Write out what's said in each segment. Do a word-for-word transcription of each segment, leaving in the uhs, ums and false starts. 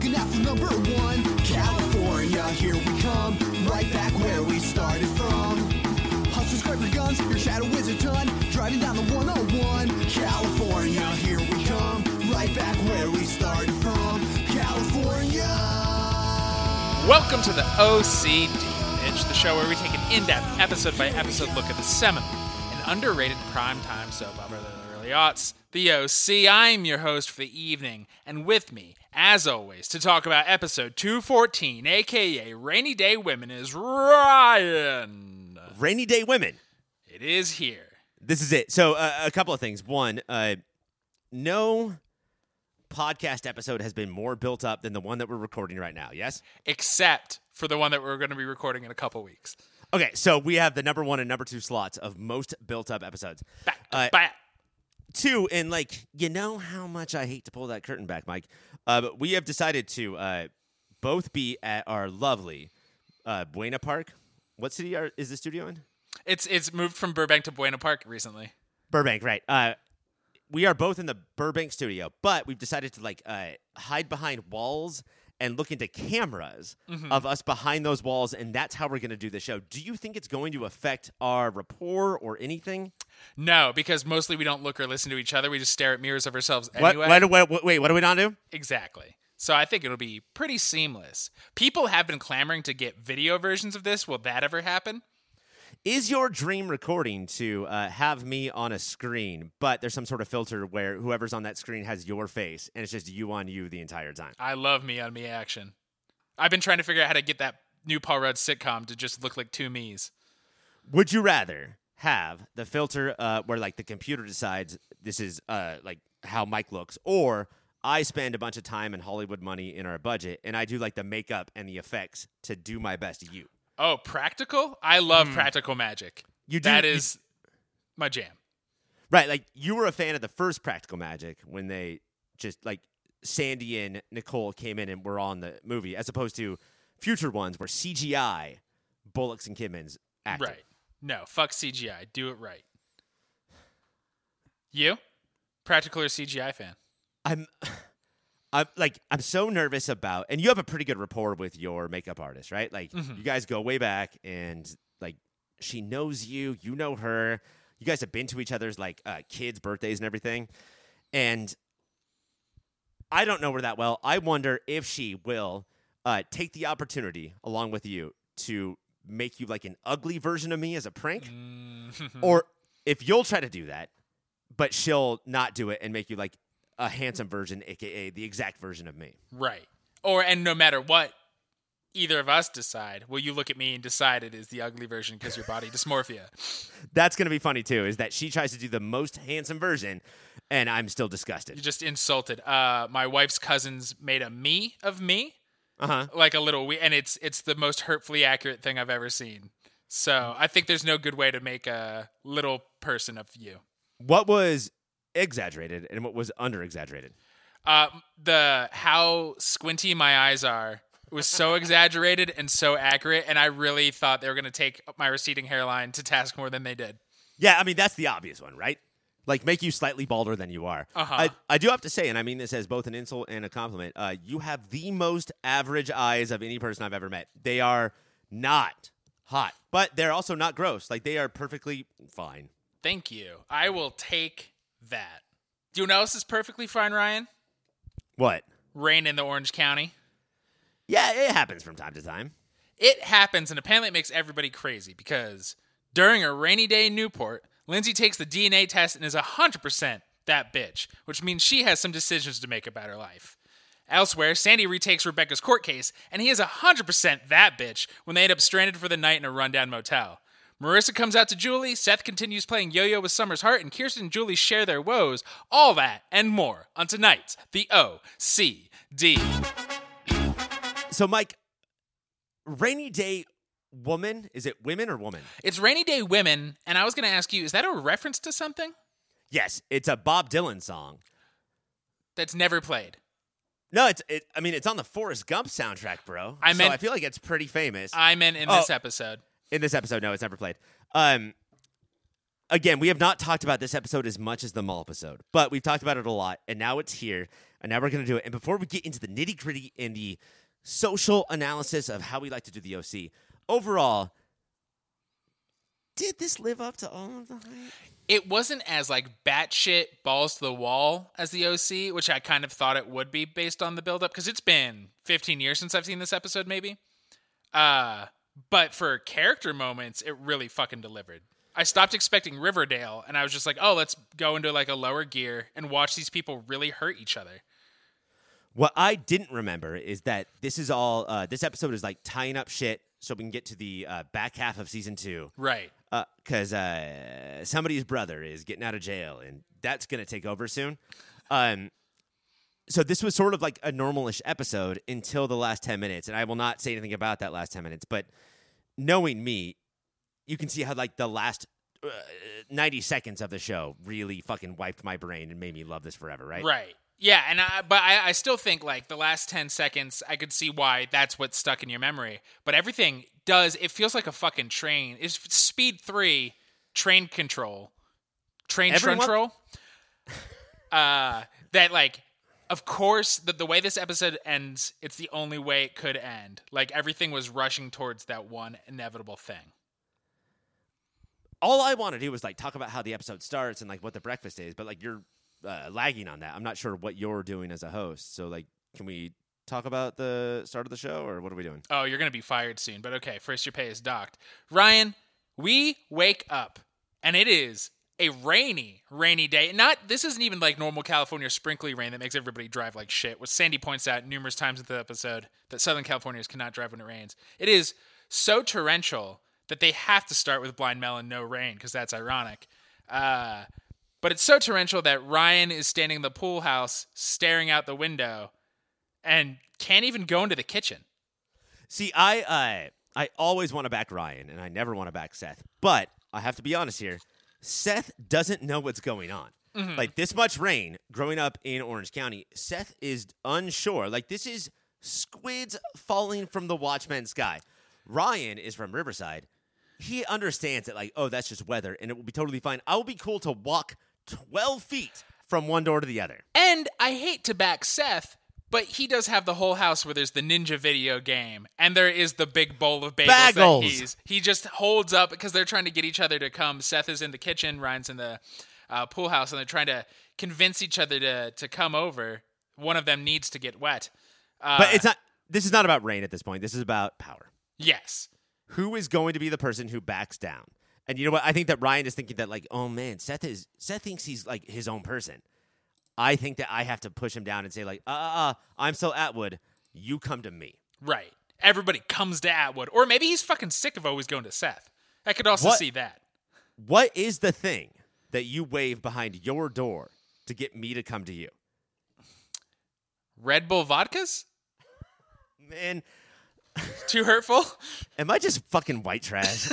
looking out for number one. California, here we come, right back where we started from. Hustlers, grab your guns, your shadow is a ton, driving down the one oh one. California, here we come, right back where we started from. California. Welcome to the O C, Bitch, the show where we take an in-depth, episode-by-episode look at the seminal and underrated primetime soap opera of the early aughts, The O C. I'm your host for the evening, and with me, as always, to talk about episode two fourteen, a k a. Rainy Day Women, is Ryan. Rainy Day Women. It is here. This is it. So, uh, a couple of things. One, uh, no podcast episode has been more built up than the one that we're recording right now, yes? Except for the one that we're going to be recording in a couple weeks. Okay, so we have the number one and number two slots of most built-up episodes. Back, uh, back. Two, and like, you know how much I hate to pull that curtain back, Mike. Uh, but we have decided to uh, both be at our lovely uh, Buena Park. What city are, is the studio in? It's it's moved from Burbank to Buena Park recently. Burbank, right. Uh, we are both in the Burbank studio, but we've decided to like uh, hide behind walls and look into cameras mm-hmm. of us behind those walls, and that's how we're going to do the show. Do you think it's going to affect our rapport or anything? No, because mostly we don't look or listen to each other. We just stare at mirrors of ourselves anyway. What, what, what, wait, what do we not do? Exactly. So I think it'll be pretty seamless. People have been clamoring to get video versions of this. Will that ever happen? Is your dream recording to uh, have me on a screen, but there's some sort of filter where whoever's on that screen has your face, and it's just you on you the entire time? I love me on me action. I've been trying to figure out how to get that new Paul Rudd sitcom to just look like two me's. Would you rather have the filter uh, where like the computer decides this is uh, like how Mike looks, or I spend a bunch of time and Hollywood money in our budget, and I do like the makeup and the effects to do my best you? Oh, practical? I love mm. Practical Magic. You do, that is you, my jam. Right, like you were a fan of the first Practical Magic when they just like Sandy and Nicole came in and were on the movie, as opposed to future ones where C G I Bullocks and Kidman's acting. Right. No, fuck C G I. Do it right. You? Practical or C G I fan? I'm I'm like I'm so nervous about, and you have a pretty good rapport with your makeup artist, right? Like mm-hmm. you guys go way back, and like she knows you, you know her. You guys have been to each other's like uh, kids' birthdays and everything. And I don't know her that well. I wonder if she will uh, take the opportunity along with you to make you like an ugly version of me as a prank, mm-hmm. or if you'll try to do that, but she'll not do it and make you like a handsome version, a k a the exact version of me. Right. Or, and no matter what either of us decide, will you look at me and decide it is the ugly version because your body dysmorphia? That's going to be funny, too, is that she tries to do the most handsome version, and I'm still disgusted. You're just insulted. Uh, my wife's cousins made a me of me. Uh-huh. Like a little, we- and it's it's the most hurtfully accurate thing I've ever seen. So I think there's no good way to make a little person of you. What was exaggerated and what was under exaggerated? Uh, the how squinty my eyes are was so exaggerated and so accurate, and I really thought they were going to take my receding hairline to task more than they did. Yeah, I mean, that's the obvious one, right? Like, make you slightly balder than you are. Uh-huh. I, I do have to say, and I mean this as both an insult and a compliment, uh, you have the most average eyes of any person I've ever met. They are not hot, but they're also not gross. Like, they are perfectly fine. Thank you. I will take that. Do you know what else is perfectly fine, Ryan? What? Rain in the Orange County. Yeah, it happens from time to time. It happens, and apparently it makes everybody crazy, because during a rainy day in Newport, Lindsay takes the D N A test and is one hundred percent that bitch, which means she has some decisions to make about her life. Elsewhere, Sandy retakes Rebecca's court case, and he is one hundred percent that bitch when they end up stranded for the night in a rundown motel. Marissa comes out to Julie, Seth continues playing yo-yo with Summer's heart, and Kirsten and Julie share their woes. All that and more on tonight's The O C D. So, Mike, Rainy Day Woman, is it women or woman? It's Rainy Day Women, and I was going to ask you, is that a reference to something? Yes, it's a Bob Dylan song. That's never played. No, it's. It, I mean, it's on the Forrest Gump soundtrack, bro. I meant, so I feel like it's pretty famous. I meant in oh. this episode. In this episode, no, it's never played. Um, Again, we have not talked about this episode as much as the mall episode, but we've talked about it a lot, and now it's here, and now we're going to do it. And before we get into the nitty-gritty and the social analysis of how we like to do the O C, overall, did this live up to all of the hype? It wasn't as, like, batshit balls to the wall as the O C, which I kind of thought it would be based on the buildup, because it's been fifteen years since I've seen this episode, maybe. Uh, but for character moments, it really fucking delivered. I stopped expecting Riverdale, and I was just like, oh, let's go into like a lower gear and watch these people really hurt each other. What I didn't remember is that this is all, uh, this episode is like tying up shit so we can get to the uh, back half of season two. Right. Because uh, uh, somebody's brother is getting out of jail, and that's going to take over soon. Um, so this was sort of like a normal-ish episode until the last ten minutes, and I will not say anything about that last ten minutes, but knowing me, you can see how, like, the last uh, ninety seconds of the show really fucking wiped my brain and made me love this forever, right? Right. Yeah, and I, but I, I still think, like, the last ten seconds, I could see why that's what stuck in your memory. But everything does, it feels like a fucking train. It's speed three, train control. Train control? uh, that, like, of course, the, the way this episode ends, it's the only way it could end. Like, everything was rushing towards that one inevitable thing. All I want to do is, like, talk about how the episode starts and, like, what the breakfast is, but, like, you're uh, lagging on that. I'm not sure what you're doing as a host. So, like, can we talk about the start of the show, or what are we doing? Oh, you're going to be fired soon. But, okay, first your pay is docked. Ryan, we wake up, and it is a rainy, rainy day. Not This isn't even, like, normal California sprinkly rain that makes everybody drive like shit, which Sandy points out numerous times in the episode that Southern Californians cannot drive when it rains. It is so torrential that they have to start with Blind Melon, No Rain, because that's ironic. Uh, but it's so torrential that Ryan is standing in the pool house, staring out the window, and can't even go into the kitchen. See, I uh, I always want to back Ryan, and I never want to back Seth. But I have to be honest here, Seth doesn't know what's going on. Mm-hmm. Like, this much rain, growing up in Orange County, Seth is unsure. Like, this is squids falling from the Watchmen sky. Ryan is from Riverside. He understands it, like, oh, that's just weather, and it will be totally fine. I will be cool to walk twelve feet from one door to the other. And I hate to back Seth, but he does have the whole house where there's the ninja video game, and there is the big bowl of bagels, bagels. that he's, he just holds up because they're trying to get each other to come. Seth is in the kitchen, Ryan's in the uh, pool house, and they're trying to convince each other to, to come over. One of them needs to get wet. Uh, but it's not. This is not about rain at this point. This is about power. Yes. Who is going to be the person who backs down? And you know what? I think that Ryan is thinking that, like, oh, man, Seth is Seth thinks he's, like, his own person. I think that I have to push him down and say, like, uh, uh, uh I'm still Atwood. You come to me. Right. Everybody comes to Atwood. Or maybe he's fucking sick of always going to Seth. I could also what, see that. What is the thing that you wave behind your door to get me to come to you? Red Bull vodkas? Man... Too hurtful? Am I just fucking white trash?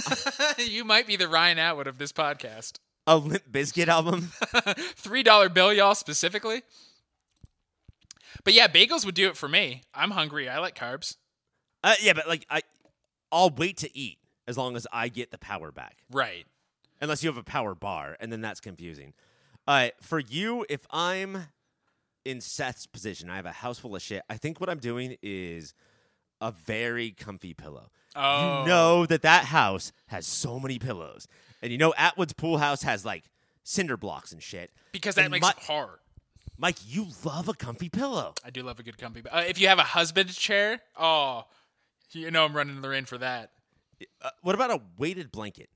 You might be the Ryan Atwood of this podcast. A Limp Bizkit album? three dollar bill, y'all, specifically. But yeah, bagels would do it for me. I'm hungry. I like carbs. Uh, yeah, but like, I, I'll wait to eat as long as I get the power back. Right. Unless you have a power bar, and then that's confusing. Uh, for you, if I'm in Seth's position, I have a house full of shit. I think what I'm doing is... a very comfy pillow. Oh. You know that that house has so many pillows. And you know Atwood's pool house has, like, cinder blocks and shit. Because that and makes Mike, it hard. Mike, you love a comfy pillow. I do love a good comfy pillow. Uh, if you have a husband chair, oh, you know I'm running the rain for that. Uh, what about a weighted blanket?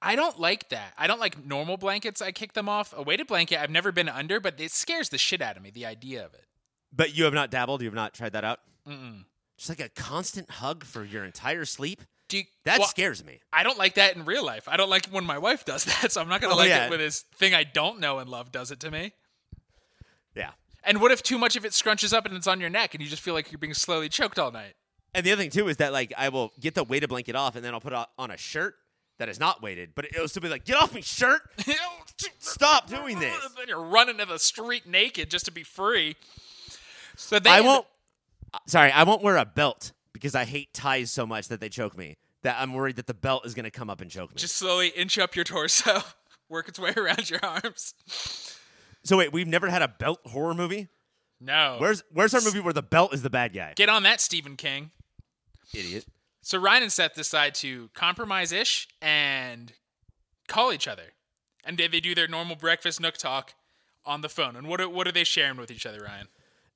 I don't like that. I don't like normal blankets. I kick them off. A weighted blanket I've never been under, but it scares the shit out of me, the idea of it. But you have not dabbled? You have not tried that out? Mm-mm. Just like a constant hug for your entire sleep. Do you, that well, scares me. I don't like that in real life. I don't like when my wife does that, so I'm not going to oh, like yeah. it when this thing I don't know and love does it to me. Yeah. And what if too much of it scrunches up and it's on your neck and you just feel like you're being slowly choked all night? And the other thing, too, is that, like, I will get the weighted blanket off and then I'll put it on a shirt that is not weighted, but it'll still be like, get off me, shirt! Stop doing this! And then you're running to the street naked just to be free. So then I won't... Sorry, I won't wear a belt because I hate ties so much that they choke me that I'm worried that the belt is going to come up and choke me. Just slowly inch up your torso. work its way around your arms. So wait, we've never had a belt horror movie? No. Where's Where's our movie where the belt is the bad guy? Get on that, Stephen King. Idiot. So Ryan and Seth decide to compromise-ish and call each other. And they, they do their normal breakfast nook talk on the phone. And what are, what are they sharing with each other, Ryan?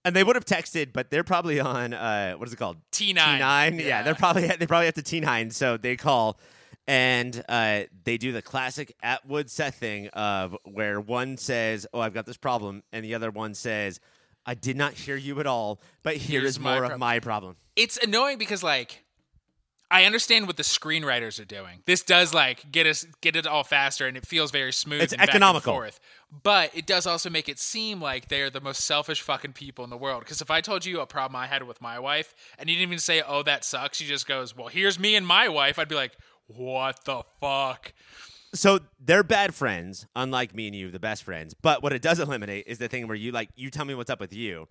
And they would have texted, but they're probably on, uh, what is it called? T nine. T nine, yeah. yeah they're probably, they probably have to T nine, so they call. And uh, they do the classic Atwood Seth thing of where one says, oh, I've got this problem. And the other one says, I did not hear you at all, but here Here's is more of my problem. It's annoying because, like, I understand what the screenwriters are doing. This does, like, get us get it all faster, and it feels very smooth. It's and economical. Back and forth. But it does also make it seem like they're the most selfish fucking people in the world. Because if I told you a problem I had with my wife, and you didn't even say, oh, that sucks, you just goes, well, here's me and my wife, I'd be like, what the fuck? So they're bad friends, unlike me and you, the best friends. But what it does eliminate is the thing where you like you tell me what's up with you,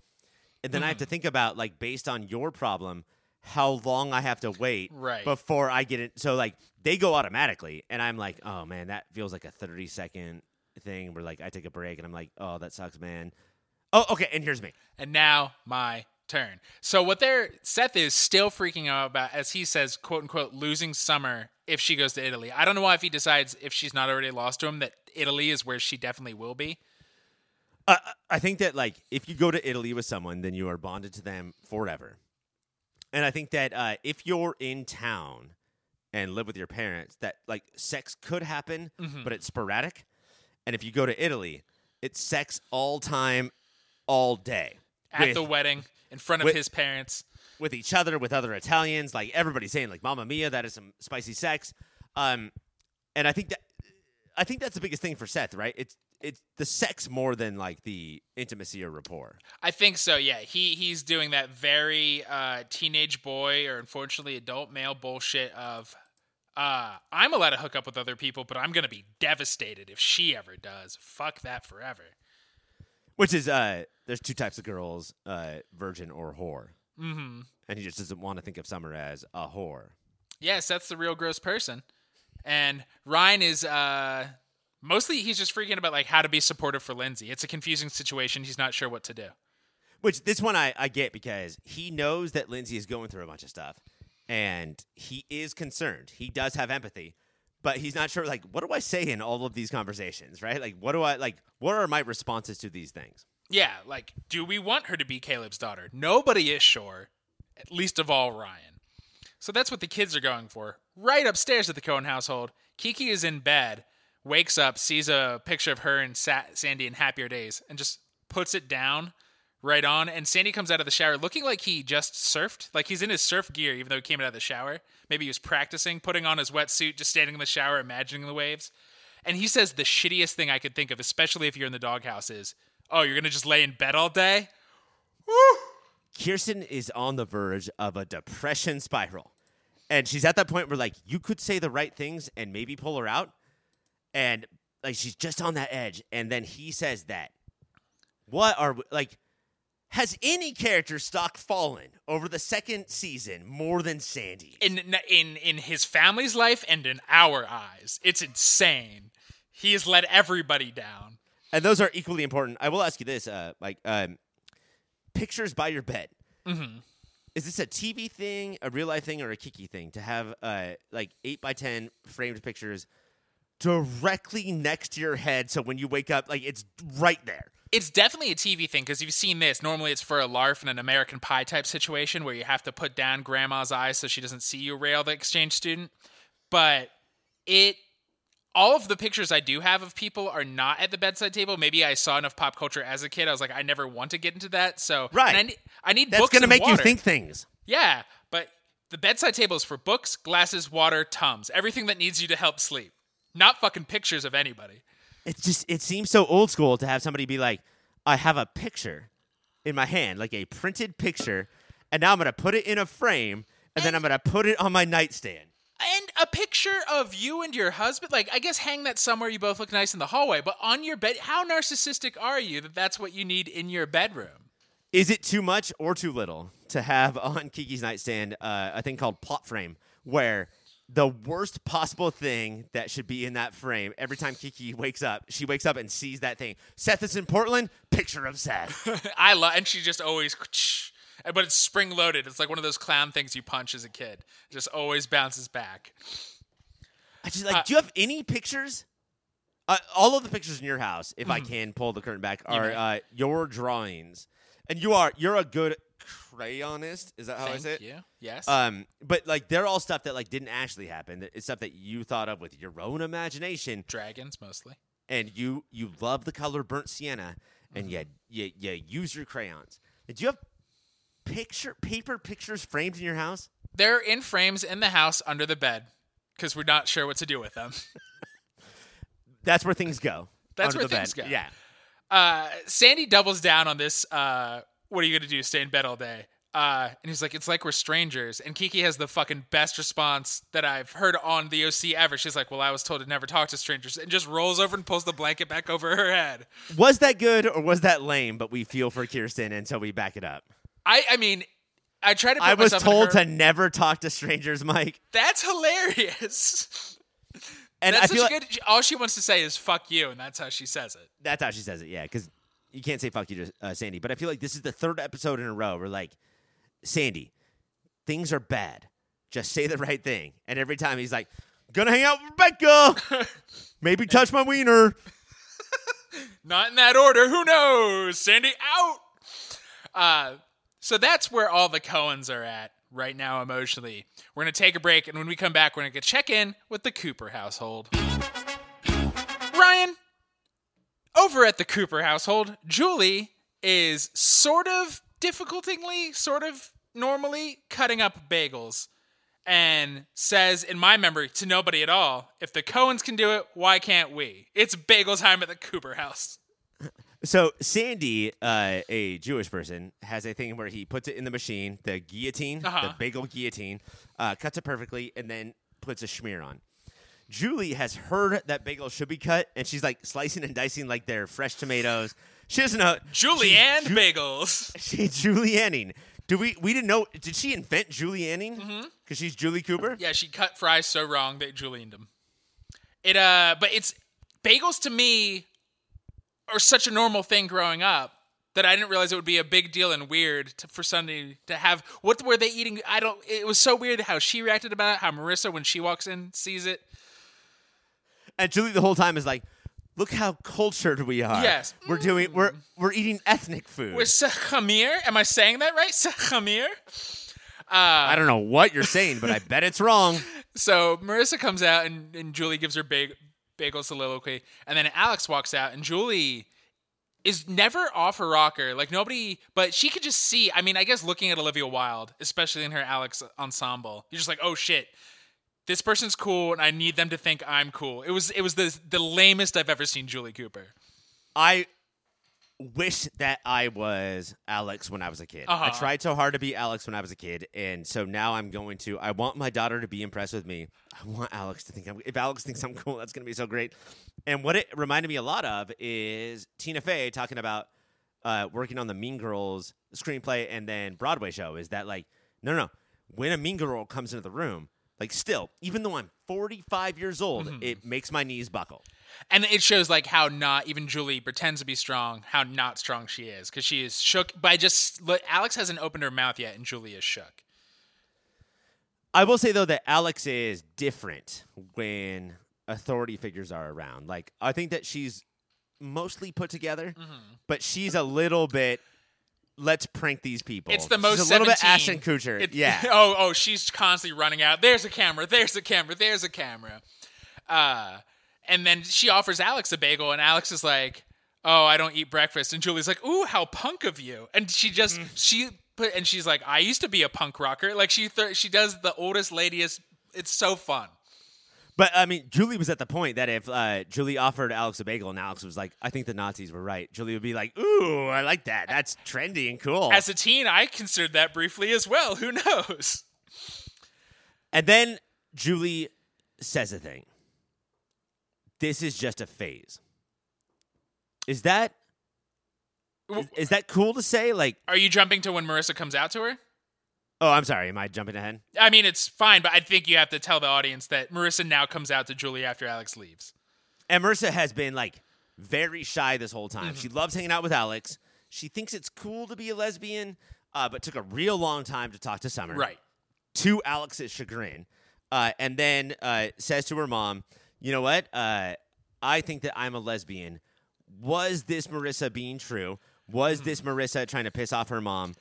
and then mm-hmm. I have to think about, like, based on your problem, how long I have to wait right. before I get it. So, like, they go automatically, and I'm like, oh man, that feels like a thirty second thing where, like, I take a break and I'm like, oh, that sucks, man. Oh, okay, and here's me. And now my turn. So what they're Seth is still freaking out about, as he says, quote unquote, losing Summer if she goes to Italy. I don't know why, if he decides, if she's not already lost to him, that Italy is where she definitely will be. Uh, I think that, like, if you go to Italy with someone, then you are bonded to them forever. And I think that uh, if you're in town and live with your parents, that, like, sex could happen, mm-hmm. but it's sporadic. And if you go to Italy, it's sex all time, all day. At with, the wedding, in front of with, his parents. With each other, with other Italians, like, everybody's saying, like, Mamma Mia, that is some spicy sex. Um, and I think that I think that's the biggest thing for Seth, right? It's it's the sex more than, like, the intimacy or rapport. I think so, yeah. He he's doing that very uh, teenage boy, or unfortunately adult male bullshit of uh, I'm allowed to hook up with other people, but I'm gonna be devastated if she ever does. Fuck that forever. Which is uh, there's two types of girls, uh, virgin or whore. Mm-hmm. And he just doesn't want to think of Summer as a whore. Yes, that's the real gross person. And Ryan is uh, mostly he's just freaking about, like, how to be supportive for Lindsay. It's a confusing situation. He's not sure what to do. Which this one I, I get, because he knows that Lindsay is going through a bunch of stuff, and he is concerned. He does have empathy, but he's not sure, like, what do I say in all of these conversations, right? Like, what do I like? What are my responses to these things? Yeah, like, do we want her to be Caleb's daughter? Nobody is sure, at least of all Ryan. So that's what the kids are going for. Right upstairs at the Cohen household, Kiki is in bed, wakes up, sees a picture of her and Sa- Sandy in happier days, and just puts it down right on. And Sandy comes out of the shower looking like he just surfed. Like, he's in his surf gear, even though he came out of the shower. Maybe he was practicing, putting on his wetsuit, just standing in the shower, imagining the waves. And he says the shittiest thing I could think of, especially if you're in the doghouse, is, oh, you're going to just lay in bed all day? Woo! Kirsten is on the verge of a depression spiral. And she's at that point where, like, you could say the right things and maybe pull her out. And, like, she's just on that edge. And then he says that. What are, we, like, has any character stock fallen over the second season more than Sandy? In, in, in his family's life and in our eyes. It's insane. He has let everybody down. And those are equally important. I will ask you this, uh, like, um, pictures by your bed. Mm-hmm. Is this a T V thing, a real-life thing, or a Kiki thing, to have, uh, like, eight by ten framed pictures directly next to your head so when you wake up, like, it's right there? It's definitely a T V thing, because you've seen this. Normally it's for a LARF and an American Pie type situation where you have to put down grandma's eyes so she doesn't see you rail the exchange student. But it... all of the pictures I do have of people are not at the bedside table. Maybe I saw enough pop culture as a kid. I was like, I never want to get into that. So right. And I need, I need That's books gonna and That's going to make water. You think things. Yeah, but the bedside table is for books, glasses, water, Tums. Everything that needs you to help sleep. Not fucking pictures of anybody. It's just, it seems so old school to have somebody be like, I have a picture in my hand, like a printed picture, and now I'm going to put it in a frame, and, and then I'm going to put it on my nightstand. And a picture of you and your husband, like, I guess hang that somewhere you both look nice in the hallway, but on your bed, how narcissistic are you that that's what you need in your bedroom? Is it too much or too little to have on Kiki's nightstand uh, a thing called plot frame, where the worst possible thing that should be in that frame. Every time Kiki wakes up, she wakes up and sees that thing. Seth is in Portland. Picture of Seth. I love, and she just always, but it's spring loaded. It's like one of those clown things you punch as a kid. It just always bounces back. I just like. Uh, do you have any pictures? Uh, all of the pictures in your house, if mm-hmm. I can pull the curtain back, are you uh, your drawings, and you are you're a good. Crayonist, is that how Thank I say it? Yeah. Yes. Um, but like they're all stuff that like didn't actually happen. It's stuff that you thought of with your own imagination. Dragons mostly. And you you love the color burnt sienna, and mm-hmm. you, you you use your crayons. Do you have picture paper pictures framed in your house? They're in frames in the house under the bed because we're not sure what to do with them. That's where things go. That's where things bed. Go. Yeah. Uh, Sandy doubles down on this. Uh, what are you going to do? Stay in bed all day. Uh, and he's like, it's like we're strangers. And Kiki has the fucking best response that I've heard on the O C ever. She's like, well, I was told to never talk to strangers, and just rolls over and pulls the blanket back over her head. Was that good or was that lame? But we feel for Kirsten until we back it up. I, I mean, I try to put I was told to never talk to strangers, Mike. That's hilarious. And that's I feel like, good, all she wants to say is fuck you. And that's how she says it. That's how she says it. Yeah. Because you can't say fuck you to uh, Sandy, but I feel like this is the third episode in a row where, like, Sandy, things are bad. Just say the right thing. And every time he's like, gonna hang out with Rebecca. Maybe touch my wiener. Not in that order. Who knows? Sandy out. Uh, so that's where all the Coens are at right now emotionally. We're going to take a break, and when we come back, we're going to check in with the Cooper household. Ryan. Over at the Cooper household, Julie is sort of difficultingly, sort of normally cutting up bagels and says, in my memory, to nobody at all, if the Coens can do it, why can't we? It's bagel time at the Cooper house. So Sandy, uh, a Jewish person, has a thing where he puts it in the machine, the guillotine, uh-huh. the bagel guillotine, uh, cuts it perfectly, and then puts a schmear on. Julie has heard that bagels should be cut, and she's like slicing and dicing like they're fresh tomatoes. She doesn't know julienne Ju- bagels. She julienning. Do we? We didn't know. Did she invent julienning? Because mm-hmm. she's Julie Cooper. Yeah, she cut fries so wrong they julienned them. It. Uh, but it's bagels to me are such a normal thing growing up that I didn't realize it would be a big deal and weird to, for Sunday to have. What were they eating? I don't. It was so weird how she reacted about it. How Marissa, when she walks in, sees it. And Julie the whole time is like, look how cultured we are. Yes. We're doing we're we're eating ethnic food. We're Shamir. Am I saying that right? Shamir? Uh, I don't know what you're saying, but I bet it's wrong. So Marissa comes out and, and Julie gives her big bagel soliloquy. And then Alex walks out and Julie is never off her rocker. Like nobody, but she could just see. I mean, I guess looking at Olivia Wilde, especially in her Alex ensemble, you're just like, oh shit. This person's cool, and I need them to think I'm cool. It was it was the the lamest I've ever seen Julie Cooper. I wish that I was Alex when I was a kid. Uh-huh. I tried so hard to be Alex when I was a kid, and so now I'm going to. I want my daughter to be impressed with me. I want Alex to think I'm. If Alex thinks I'm cool, that's going to be so great. And what it reminded me a lot of is Tina Fey talking about uh, working on the Mean Girls screenplay and then Broadway show. Is that like no, no, no. When a Mean Girl comes into the room. Like, still, even though I'm forty-five years old, mm-hmm. it makes my knees buckle. And it shows, like, how not, even Julie pretends to be strong, how not strong she is. Because she is shook by just, look, Alex hasn't opened her mouth yet, and Julie is shook. I will say, though, that Alex is different when authority figures are around. Like, I think that she's mostly put together, mm-hmm. but she's a little bit... Let's prank these people. It's the most. She's a little seventeen. Bit Ashton Kutcher. It's, yeah. Oh, oh, she's constantly running out. There's a camera. There's a camera. There's a camera. Uh, and then she offers Alex a bagel, and Alex is like, "Oh, I don't eat breakfast." And Julie's like, "Ooh, how punk of you!" And she just mm. she put and she's like, "I used to be a punk rocker." Like she th- she does the oldest ladyest. It's so fun. But, I mean, Julie was at the point that if uh, Julie offered Alex a bagel and Alex was like, I think the Nazis were right, Julie would be like, ooh, I like that. That's trendy and cool. As a teen, I considered that briefly as well. Who knows? And then Julie says a thing. This is just a phase. Is that is, is that cool to say? Like, are you jumping to when Marissa comes out to her? Oh, I'm sorry. Am I jumping ahead? I mean, it's fine, but I think you have to tell the audience that Marissa now comes out to Julie after Alex leaves. And Marissa has been, like, very shy this whole time. Mm-hmm. She loves hanging out with Alex. She thinks it's cool to be a lesbian, uh, but took a real long time to talk to Summer. Right. To Alex's chagrin. Uh, and then uh, says to her mom, you know what? Uh, I think that I'm a lesbian. Was this Marissa being true? Was mm-hmm. this Marissa trying to piss off her mom?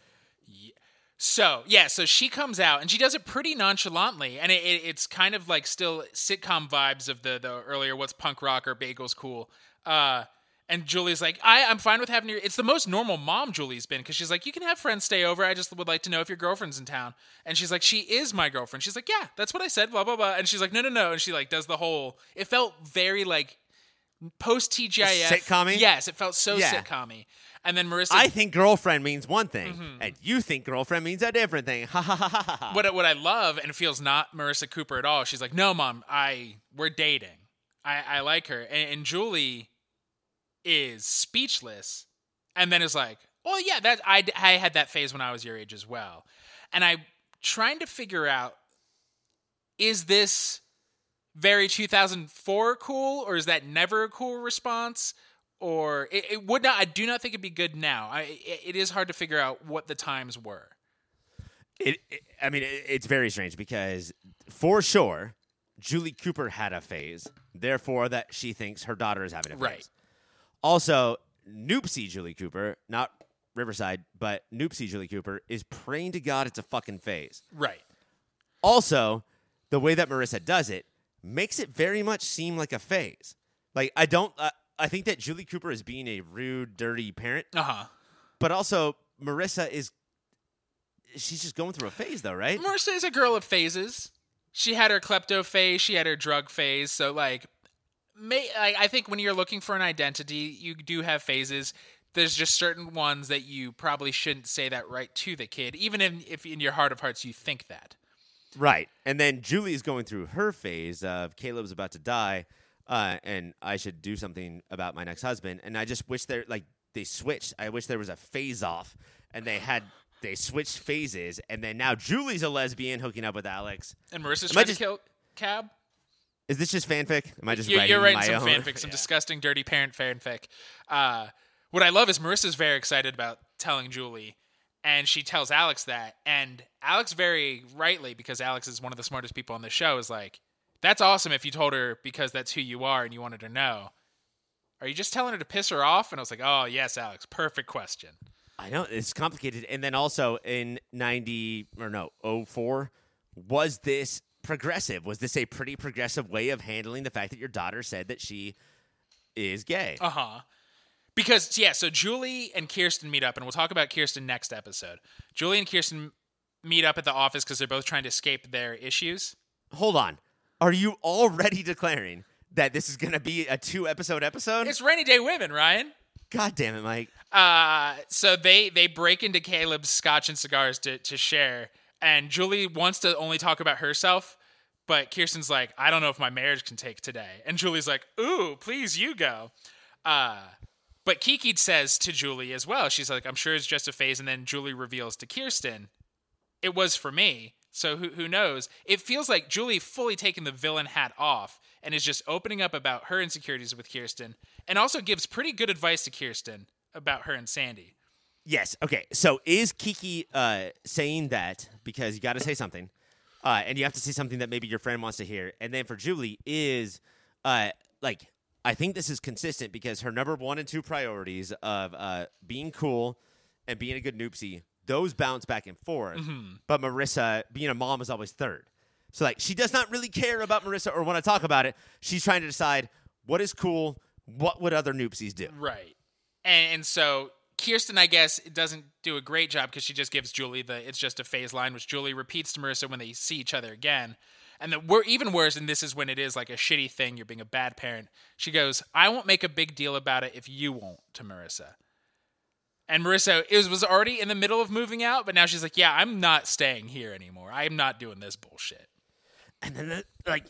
Yeah. So, yeah, so she comes out, and she does it pretty nonchalantly, and it, it, it's kind of like still sitcom vibes of the, the earlier what's punk rock or bagels cool. Uh, and Julie's like, I, I'm fine with having your... It's the most normal mom Julie's been, because she's like, you can have friends stay over, I just would like to know if your girlfriend's in town. And she's like, she is my girlfriend. She's like, yeah, that's what I said, blah, blah, blah. And she's like, no, no, no. And she, like, does the whole... It felt very, like, post-T G I F. Sitcom-y? Yes, it felt so yeah. sitcom-y. And then Marissa... I think girlfriend means one thing, mm-hmm. and you think girlfriend means a different thing. Ha, ha, ha, ha, ha. What, what I love, and it feels not Marissa Cooper at all, she's like, no, Mom, I we're dating. I, I like her. And, and Julie is speechless, and then is like, oh, yeah, that I, I had that phase when I was your age as well. And I'm trying to figure out, is this very two thousand four cool, or is that never a cool response? Or it, it would not. I do not think it'd be good now. I, it, it is hard to figure out what the times were. It. it I mean, it, it's very strange because, for sure, Julie Cooper had a phase. Therefore, that she thinks her daughter is having a phase. Right. Also, Noopsy Julie Cooper, not Riverside, but Noopsy Julie Cooper is praying to God it's a fucking phase. Right. Also, the way that Marissa does it makes it very much seem like a phase. Like I don't. Uh, I think that Julie Cooper is being a rude, dirty parent. Uh-huh. But also, Marissa is... She's just going through a phase, though, right? Marissa is a girl of phases. She had her klepto phase. She had her drug phase. So, like, may, I, I think when you're looking for an identity, you do have phases. There's just certain ones that you probably shouldn't say that right to the kid, even in, if in your heart of hearts you think that. Right. And then Julie's going through her phase of Caleb's about to die... Uh, and I should do something about my next husband. And I just wish there, like, they switched. I wish there was a phase off, and they had they switched phases. And then now Julie's a lesbian hooking up with Alex. And Marissa's Am trying just, to kill Cab. Is this just fanfic? Am I just you're, writing? You're writing my some own? fanfic, some yeah. disgusting, dirty parent fanfic. Uh, what I love is Marissa's very excited about telling Julie, and she tells Alex that, and Alex very rightly, because Alex is one of the smartest people on the show, is like, that's awesome if you told her because that's who you are and you wanted to know. Are you just telling her to piss her off? And I was like, oh, yes, Alex. Perfect question. I know. It's complicated. And then also in ninety or no, oh four, was this progressive? Was this a pretty progressive way of handling the fact that your daughter said that she is gay? Uh-huh. Because, yeah, so Julie and Kirsten meet up, and we'll talk about Kirsten next episode. Julie and Kirsten meet up at the office because they're both trying to escape their issues. Hold on. Are you already declaring that this is going to be a two-episode episode? It's Rainy Day Women, Ryan. God damn it, Mike. Uh, so they, they break into Caleb's scotch and cigars to, to share, and Julie wants to only talk about herself, but Kirsten's like, I don't know if my marriage can take today. And Julie's like, ooh, please, you go. Uh, but Kiki says to Julie as well, she's like, I'm sure it's just a phase, and then Julie reveals to Kirsten, it was for me. So who who knows? It feels like Julie fully taking the villain hat off and is just opening up about her insecurities with Kirsten, and also gives pretty good advice to Kirsten about her and Sandy. Yes. Okay. So is Kiki uh, saying that because you got to say something, uh, and you have to say something that maybe your friend wants to hear? And then for Julie is uh, like, I think this is consistent because her number one and two priorities of uh, being cool and being a good noopsie, those bounce back and forth, mm-hmm. but Marissa, being a mom, is always third. So, like, she does not really care about Marissa or want to talk about it. She's trying to decide what is cool, what would other noopsies do. Right. And, and so Kirsten, I guess, doesn't do a great job because she just gives Julie the it's just a phase line, which Julie repeats to Marissa when they see each other again. And the, we're even worse, and this is when it is like a shitty thing, you're being a bad parent. She goes, I won't make a big deal about it if you won't, to Marissa. And Marissa is, was already in the middle of moving out, but now she's like, yeah, I'm not staying here anymore. I am not doing this bullshit. And then, the, like,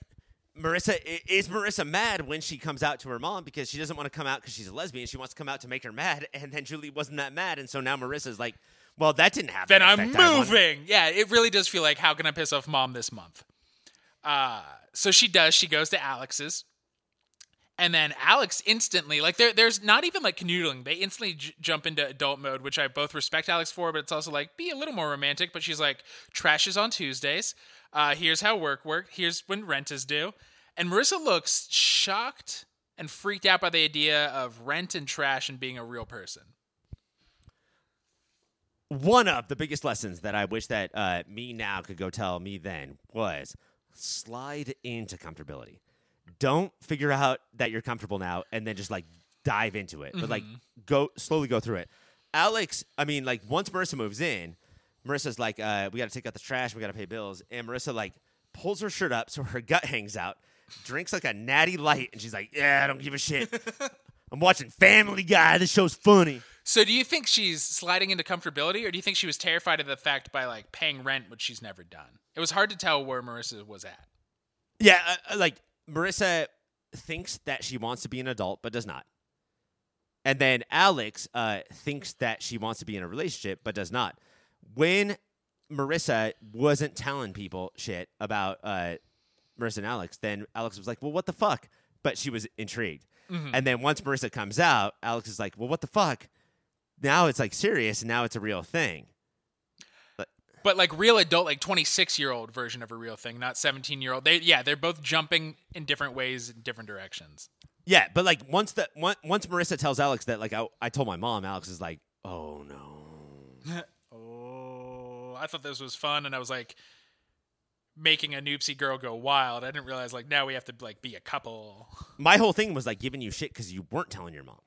Marissa, is Marissa mad when she comes out to her mom because she doesn't want to come out because she's a lesbian. She wants to come out to make her mad, and then Julie wasn't that mad, and so now Marissa's like, well, that didn't happen. Then I'm moving. Yeah, it really does feel like, how can I piss off mom this month? Uh, so she does. She goes to Alex's. And then Alex instantly, like, there, there's not even, like, canoodling. They instantly j- jump into adult mode, which I both respect Alex for, but it's also, like, be a little more romantic. But she's like, trash is on Tuesdays. Uh, here's how work worked. Here's when rent is due. And Marissa looks shocked and freaked out by the idea of rent and trash and being a real person. One of the biggest lessons that I wish that uh, me now could go tell me then was slide into comfortability. Don't figure out that you're comfortable now and then just, like, dive into it. Mm-hmm. But, like, go slowly go through it. Alex, I mean, like, once Marissa moves in, Marissa's like, uh, we got to take out the trash. We got to pay bills. And Marissa, like, pulls her shirt up so her gut hangs out, drinks, like, a natty light. And she's like, yeah, I don't give a shit. I'm watching Family Guy. This show's funny. So do you think she's sliding into comfortability, or do you think she was terrified of the fact by, like, paying rent, which she's never done? It was hard to tell where Marissa was at. Yeah, uh, like... Marissa thinks that she wants to be an adult, but does not. And then Alex uh, thinks that she wants to be in a relationship, but does not. When Marissa wasn't telling people shit about uh, Marissa and Alex, then Alex was like, well, what the fuck? But she was intrigued. Mm-hmm. And then once Marissa comes out, Alex is like, well, what the fuck? Now it's, like, serious, and now it's a real thing. But, like, real adult, like, twenty-six-year-old version of a real thing, not seventeen-year-old. They, yeah, they're both jumping in different ways, in different directions. Yeah, but, like, once the once, once Marissa tells Alex that, like, I, I told my mom, Alex is like, oh, no. Oh, I thought this was fun, and I was, like, making a noopsie girl go wild. I didn't realize, like, now we have to, like, be a couple. My whole thing was, like, giving you shit because you weren't telling your mom.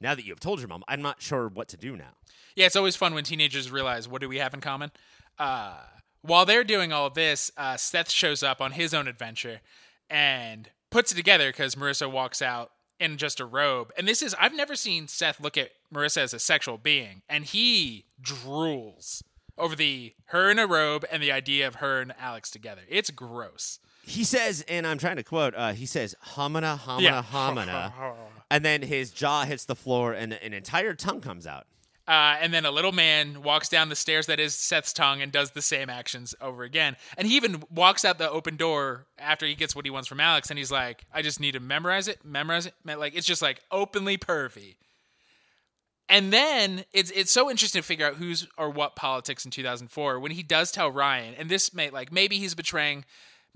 Now that you have told your mom, I'm not sure what to do now. Yeah, it's always fun when teenagers realize, what do we have in common? Uh, while they're doing all this, uh, Seth shows up on his own adventure and puts it together because Marissa walks out in just a robe. And this is, I've never seen Seth look at Marissa as a sexual being. And he drools over the her in a robe and the idea of her and Alex together. It's gross. He says, and I'm trying to quote, uh, he says, homina, homina, yeah. homina. And then his jaw hits the floor and an entire tongue comes out. Uh, and then a little man walks down the stairs that is Seth's tongue and does the same actions over again. And he even walks out the open door after he gets what he wants from Alex. And he's like, I just need to memorize it, memorize it. Like, it's just, like, openly pervy. And then it's it's so interesting to figure out who's or what politics in two thousand four when he does tell Ryan. And this may, like, maybe he's betraying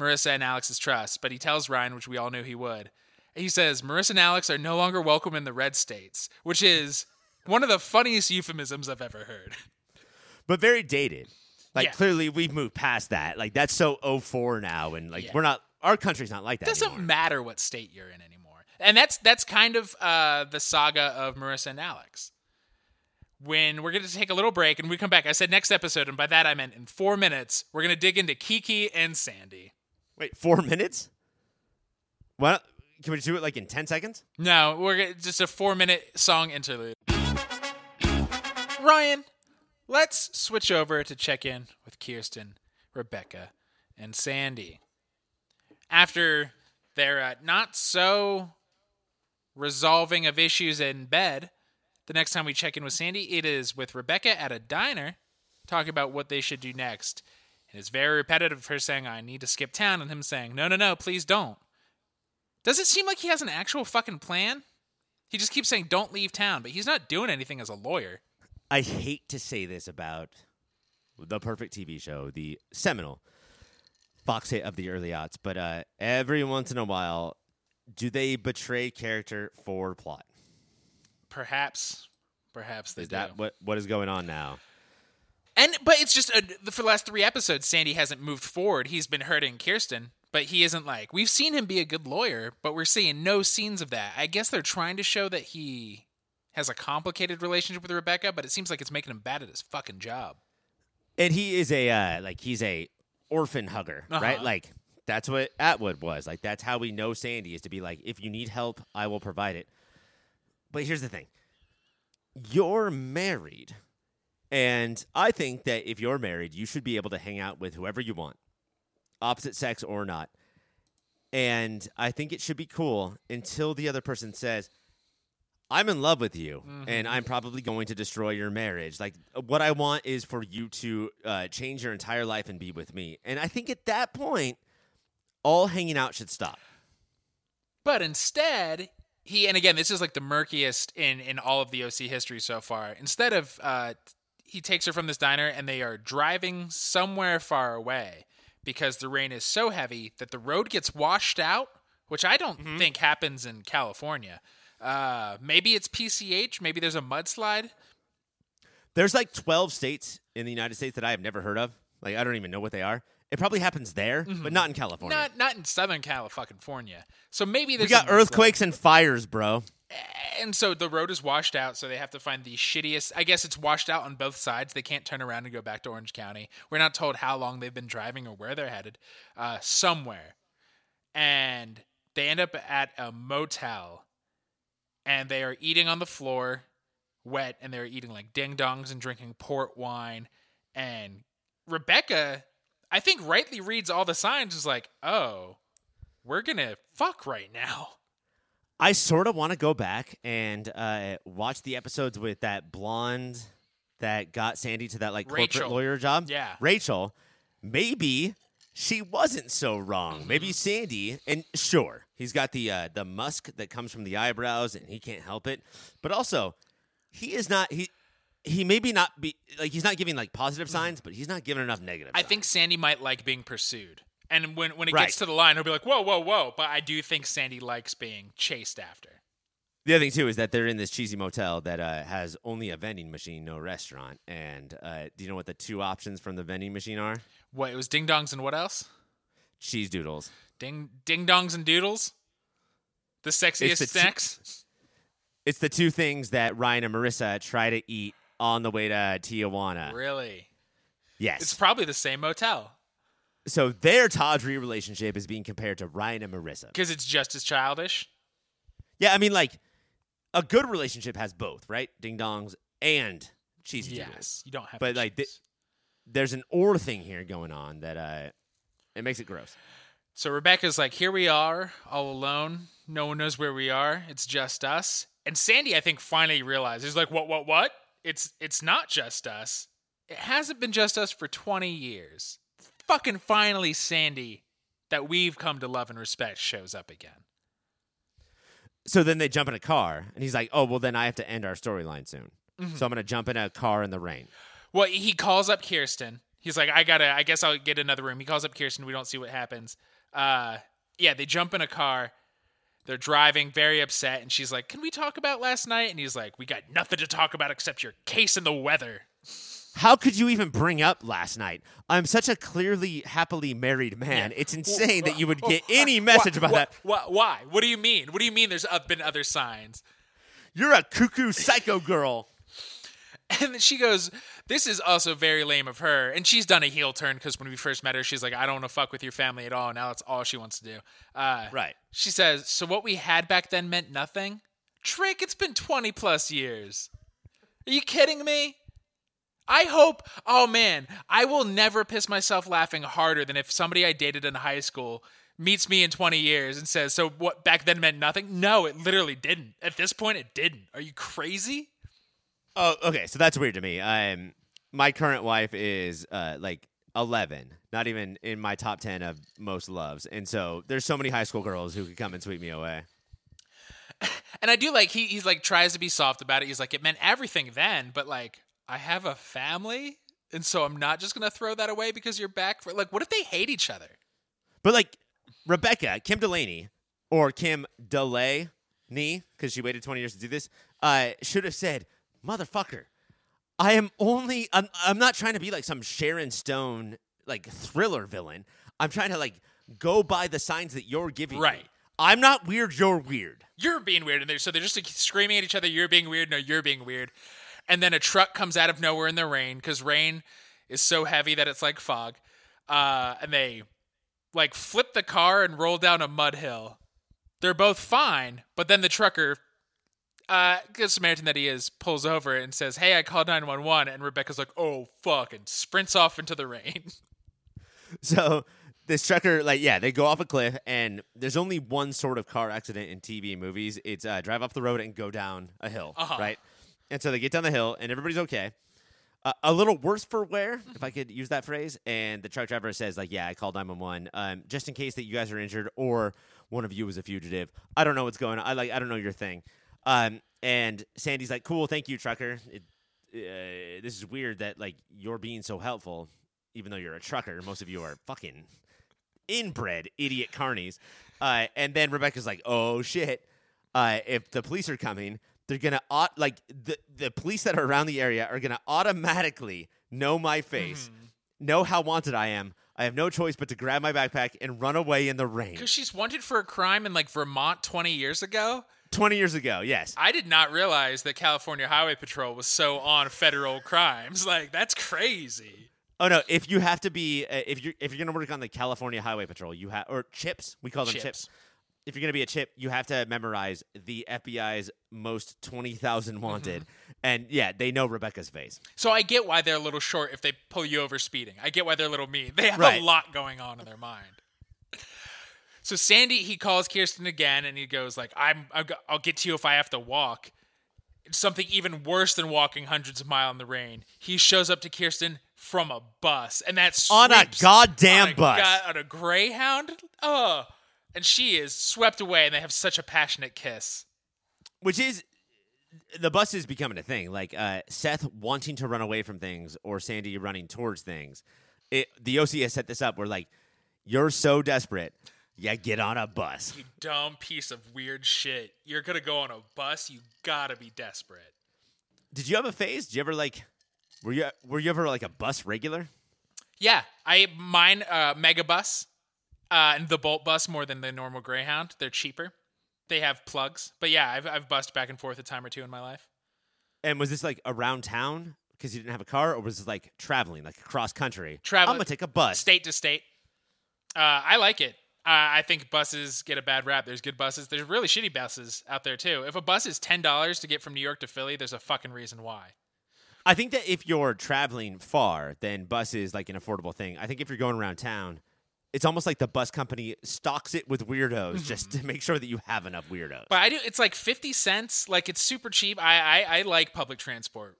Marissa and Alex's trust, but he tells Ryan, which we all knew he would. He says, Marissa and Alex are no longer welcome in the red states, which is one of the funniest euphemisms I've ever heard. But very dated. Like, yeah. Clearly we've moved past that. Like, that's so oh four now, and, like, yeah. we're not, our country's not like that. It doesn't anymore. matter what state you're in anymore. And that's that's kind of uh, the saga of Marissa and Alex. When we're going to take a little break and we come back, I said next episode, and by that I meant in four minutes, we're going to dig into Kiki and Sandy. Wait, four minutes? What? Can we do it, like, in ten seconds? No, we're just a four-minute song interlude. Ryan, let's switch over to check in with Kirsten, Rebecca, and Sandy. After their uh, not so resolving of issues in bed, the next time we check in with Sandy, it is with Rebecca at a diner, talking about what they should do next. And it's very repetitive of her saying, I need to skip town, and him saying, no, no, no, please don't. Does it seem like he has an actual fucking plan? He just keeps saying, don't leave town, but he's not doing anything as a lawyer. I hate to say this about the perfect T V show, the seminal Fox hit of the early aughts, but uh, every once in a while, do they betray character for plot? Perhaps. Perhaps they do. Is that what, what is going on now? And but it's just a, for the last three episodes, Sandy hasn't moved forward. He's been hurting Kirsten, but he isn't like we've seen him be a good lawyer, but we're seeing no scenes of that. I guess they're trying to show that he has a complicated relationship with Rebecca, but it seems like it's making him bad at his fucking job. And he is a uh, like he's a orphan hugger, uh-huh. right? Like that's what Atwood was. Like that's how we know Sandy is to be like, if you need help, I will provide it. But here's the thing: you're married. And I think that if you're married, you should be able to hang out with whoever you want, opposite sex or not. And I think it should be cool until the other person says, I'm in love with you, mm-hmm. and I'm probably going to destroy your marriage. Like, what I want is for you to uh, change your entire life and be with me. And I think at that point, all hanging out should stop. But instead, he, and again, this is like the murkiest in, in all of the O C history so far. Instead of, uh, he takes her from this diner, and they are driving somewhere far away because the rain is so heavy that the road gets washed out, which I don't mm-hmm. think happens in California. Uh, maybe it's P C H. Maybe there's a mudslide. There's like twelve states in the United States that I have never heard of. Like, I don't even know what they are. It probably happens there, mm-hmm. but not in California. Not not in Southern California. So maybe there's... We got earthquakes and fires, bro. And so the road is washed out, so they have to find the shittiest... I guess it's washed out on both sides. They can't turn around and go back to Orange County. We're not told how long they've been driving or where they're headed. Uh, somewhere. And they end up at a motel. And they are eating on the floor, wet, and they're eating like ding-dongs and drinking port wine. And Rebecca, I think, rightly reads all the signs, is like, oh, we're going to fuck right now. I sort of want to go back and uh, watch the episodes with that blonde that got Sandy to that like corporate Rachel. lawyer job. Yeah. Rachel, maybe she wasn't so wrong. Mm-hmm. Maybe Sandy, and sure, he's got the uh, the musk that comes from the eyebrows, and he can't help it. But also, he is not he he maybe not be like he's not giving like positive signs, but he's not giving enough negative. I signs. think Sandy might like being pursued, and when when it right. gets to the line, he'll be like, whoa, whoa, whoa. But I do think Sandy likes being chased after. The other thing too is that they're in this cheesy motel that uh, has only a vending machine, no restaurant. And uh, do you know what the two options from the vending machine are? What, it was ding dongs and what else? Cheese doodles. Ding ding dongs and doodles. The sexiest it's the snacks. Two, it's the two things that Ryan and Marissa try to eat on the way to Tijuana. Really? Yes. It's probably the same motel. So their tawdry relationship is being compared to Ryan and Marissa because it's just as childish. Yeah, I mean, like a good relationship has both, right? Ding dongs and cheese doodles. Yes, you don't have. But to like. There's an or thing here going on that uh, it makes it gross. So Rebecca's like, here we are, all alone. No one knows where we are. It's just us. And Sandy, I think, finally realized. He's like, what, what, what? It's it's not just us. It hasn't been just us for twenty years. Fucking finally, Sandy, that we've come to love and respect, shows up again. So then they jump in a car, and he's like, oh, well, then I have to end our storyline soon. Mm-hmm. So I'm going to jump in a car in the rain. Well, he calls up Kirsten. He's like, I gotta, I guess I'll get another room. He calls up Kirsten. We don't see what happens. Uh, yeah, they jump in a car. They're driving, very upset. And she's like, can we talk about last night? And he's like, we got nothing to talk about except your case and the weather. How could you even bring up last night? I'm such a clearly happily married man. Yeah. It's insane well, that you would well, get well, any message why, about why, that. Why, why? What do you mean? What do you mean there's been other signs? You're a cuckoo psycho girl. And then she goes, this is also very lame of her. And she's done a heel turn because when we first met her, she's like, I don't want to fuck with your family at all. And now that's all she wants to do. Uh, right. She says, so what we had back then meant nothing? Trick, it's been twenty plus years. Are you kidding me? I hope, oh man, I will never piss myself laughing harder than if somebody I dated in high school meets me in twenty years and says, so what back then meant nothing? No, it literally didn't. At this point, it didn't. Are you crazy? Oh, okay. So that's weird to me. Um, my current wife is uh, like eleven, not even in my top ten of most loves. And so there's so many high school girls who could come and sweep me away. And I do like, he he's like tries to be soft about it. He's like, it meant everything then, but like I have a family. And so I'm not just going to throw that away because you're back for like, what if they hate each other? But like Rebecca, Kim Delaney or Kim Delaney, because she waited twenty years to do this, uh, should have said, motherfucker, I am only, I'm, I'm not trying to be like some Sharon Stone, like thriller villain. I'm trying to like go by the signs that you're giving right. me. I'm not weird, you're weird. You're being weird. And they're, so they're just like screaming at each other, you're being weird, no, you're being weird. And then a truck comes out of nowhere in the rain because rain is so heavy that it's like fog. Uh, and they like flip the car and roll down a mud hill. They're both fine, but then the trucker... Uh, good Samaritan that he is, pulls over and says, hey, I called nine one one. And Rebecca's like, oh, fuck, and sprints off into the rain. So This trucker, like, yeah, they go off a cliff, and there's only one sort of car accident in T V movies. It's uh, drive off the road and go down a hill, uh-huh. right? And so they get down the hill, and everybody's okay. Uh, a little worse for wear, if I could use that phrase. And the truck driver says, like, yeah, I called nine one one um, just in case that you guys are injured or one of you is a fugitive. I don't know what's going on. I like, I don't know your thing. Um, and Sandy's like, cool, thank you, trucker. It, uh, this is weird that, like, you're being so helpful, even though you're a trucker. Most of you are fucking inbred idiot carnies. Uh, and then Rebecca's like, oh, shit. Uh, if the police are coming... They're going to, like, the, the police that are around the area are going to automatically know my face, mm. know how wanted I am. I have no choice but to grab my backpack and run away in the rain. Because she's wanted for a crime in, like, Vermont twenty years ago twenty years ago, yes. I did not realize that California Highway Patrol was so on federal crimes. Like, that's crazy. Oh, no, if you have to be, uh, if you're, if you're going to work on the California Highway Patrol, you have, or CHIPS, we call them CHIPS. chips. If you're going to be a chip, you have to memorize the F B I's most twenty thousand wanted. Mm-hmm. And, yeah, they know Rebecca's face. So I get why they're a little short if they pull you over speeding. I get why they're a little mean. They have right. a lot going on in their mind. So Sandy, he calls Kirsten again, and he goes, like, I'm, I'll get to you if I have to walk. It's something even worse than walking hundreds of miles in the rain. He shows up to Kirsten from a bus. And that's on a goddamn on a, bus. God, on a Greyhound? Ugh. And she is swept away, and they have such a passionate kiss. Which is, the bus is becoming a thing. Like, uh, Seth wanting to run away from things or Sandy running towards things. It, the O C has set this up where, like, you're so desperate, you get on a bus. You dumb piece of weird shit. You're going to go on a bus? You got to be desperate. Did you have a phase? Did you ever, like, were you were you ever, like, a bus regular? Yeah. I mine, uh, Megabus. Uh, and the Bolt bus more than the normal Greyhound. They're cheaper. They have plugs. But yeah, I've I've bussed back and forth a time or two in my life. And was this like around town because you didn't have a car? Or was this like traveling, like cross country? Traveling. I'm going to take a bus. State to state. Uh, I like it. Uh, I think buses get a bad rap. There's good buses. There's really shitty buses out there too. If a bus is ten dollars to get from New York to Philly, there's a fucking reason why. I think that if you're traveling far, then bus is like an affordable thing. I think if you're going around town... It's almost like the bus company stocks it with weirdos mm-hmm. just to make sure that you have enough weirdos. But I do. It's like fifty cents Like, it's super cheap. I, I I like public transport.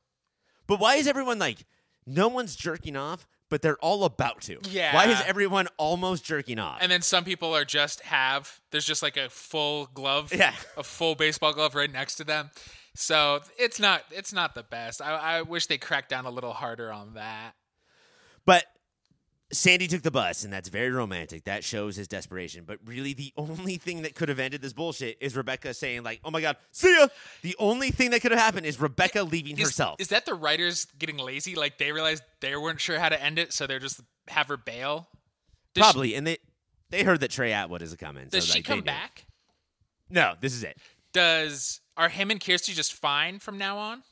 But why is everyone like, no one's jerking off, but they're all about to? Yeah. Why is everyone almost jerking off? And then some people are just have, there's just like a full glove, yeah. a full baseball glove right next to them. So it's not, it's not the best. I, I wish they cracked down a little harder on that. But... Sandy took the bus, and that's very romantic. That shows his desperation. But really, the only thing that could have ended this bullshit is Rebecca saying, like, oh, my God, see ya. The only thing that could have happened is Rebecca leaving is, herself. Is that the writers getting lazy? Like, they realized they weren't sure how to end it, so they're just have her bail? Does Probably. She, and they they heard that Trey Atwood is coming. Does so, she like, come back? No, this is it. Does Are him and Kirstie just fine from now on?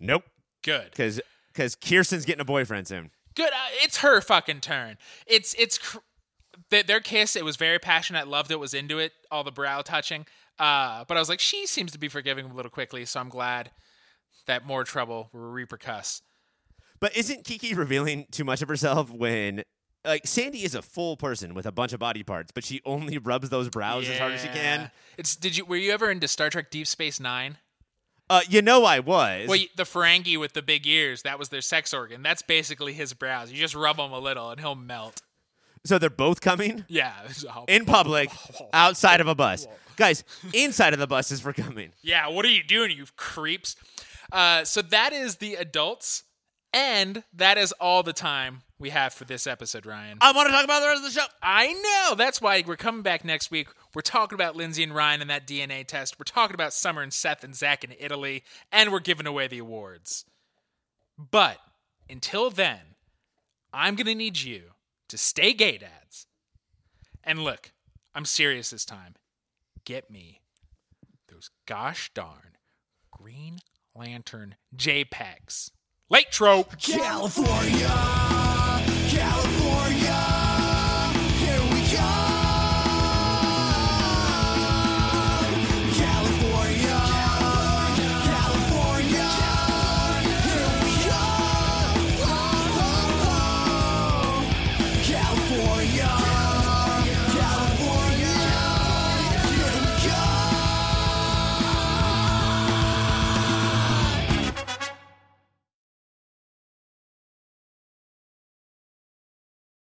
Nope. Good. Because because Kirsten's getting a boyfriend soon. Good. Uh, it's her fucking turn. It's it's cr- th- their kiss. It was very passionate. I loved it. Was into it. All the brow touching. Uh, but I was like, she seems to be forgiving a little quickly. So I'm glad that more trouble will repercuss. But isn't Kiki revealing too much of herself when, like, Sandy is a full person with a bunch of body parts, but she only rubs those brows yeah. as hard as she can? It's did you were you ever into Star Trek Deep Space Nine? Uh, you know I was. Well, the Ferengi with the big ears, that was their sex organ. That's basically his brows. You just rub them a little and he'll melt. So they're both coming? Yeah. In public, outside of a bus. Guys, inside of the bus is for coming. Yeah, what are you doing, you creeps? Uh, so that is the adults, and that is all the time we have for this episode, Ryan. I want to talk about the rest of the show. I know. That's why we're coming back next week. We're talking about Lindsay and Ryan and that D N A test. We're talking about Summer and Seth and Zach in Italy. And we're giving away the awards. But until then, I'm going to need you to stay gay, dads. And look, I'm serious this time. Get me those gosh darn Green Lantern J PEGs. Late trope. California. California.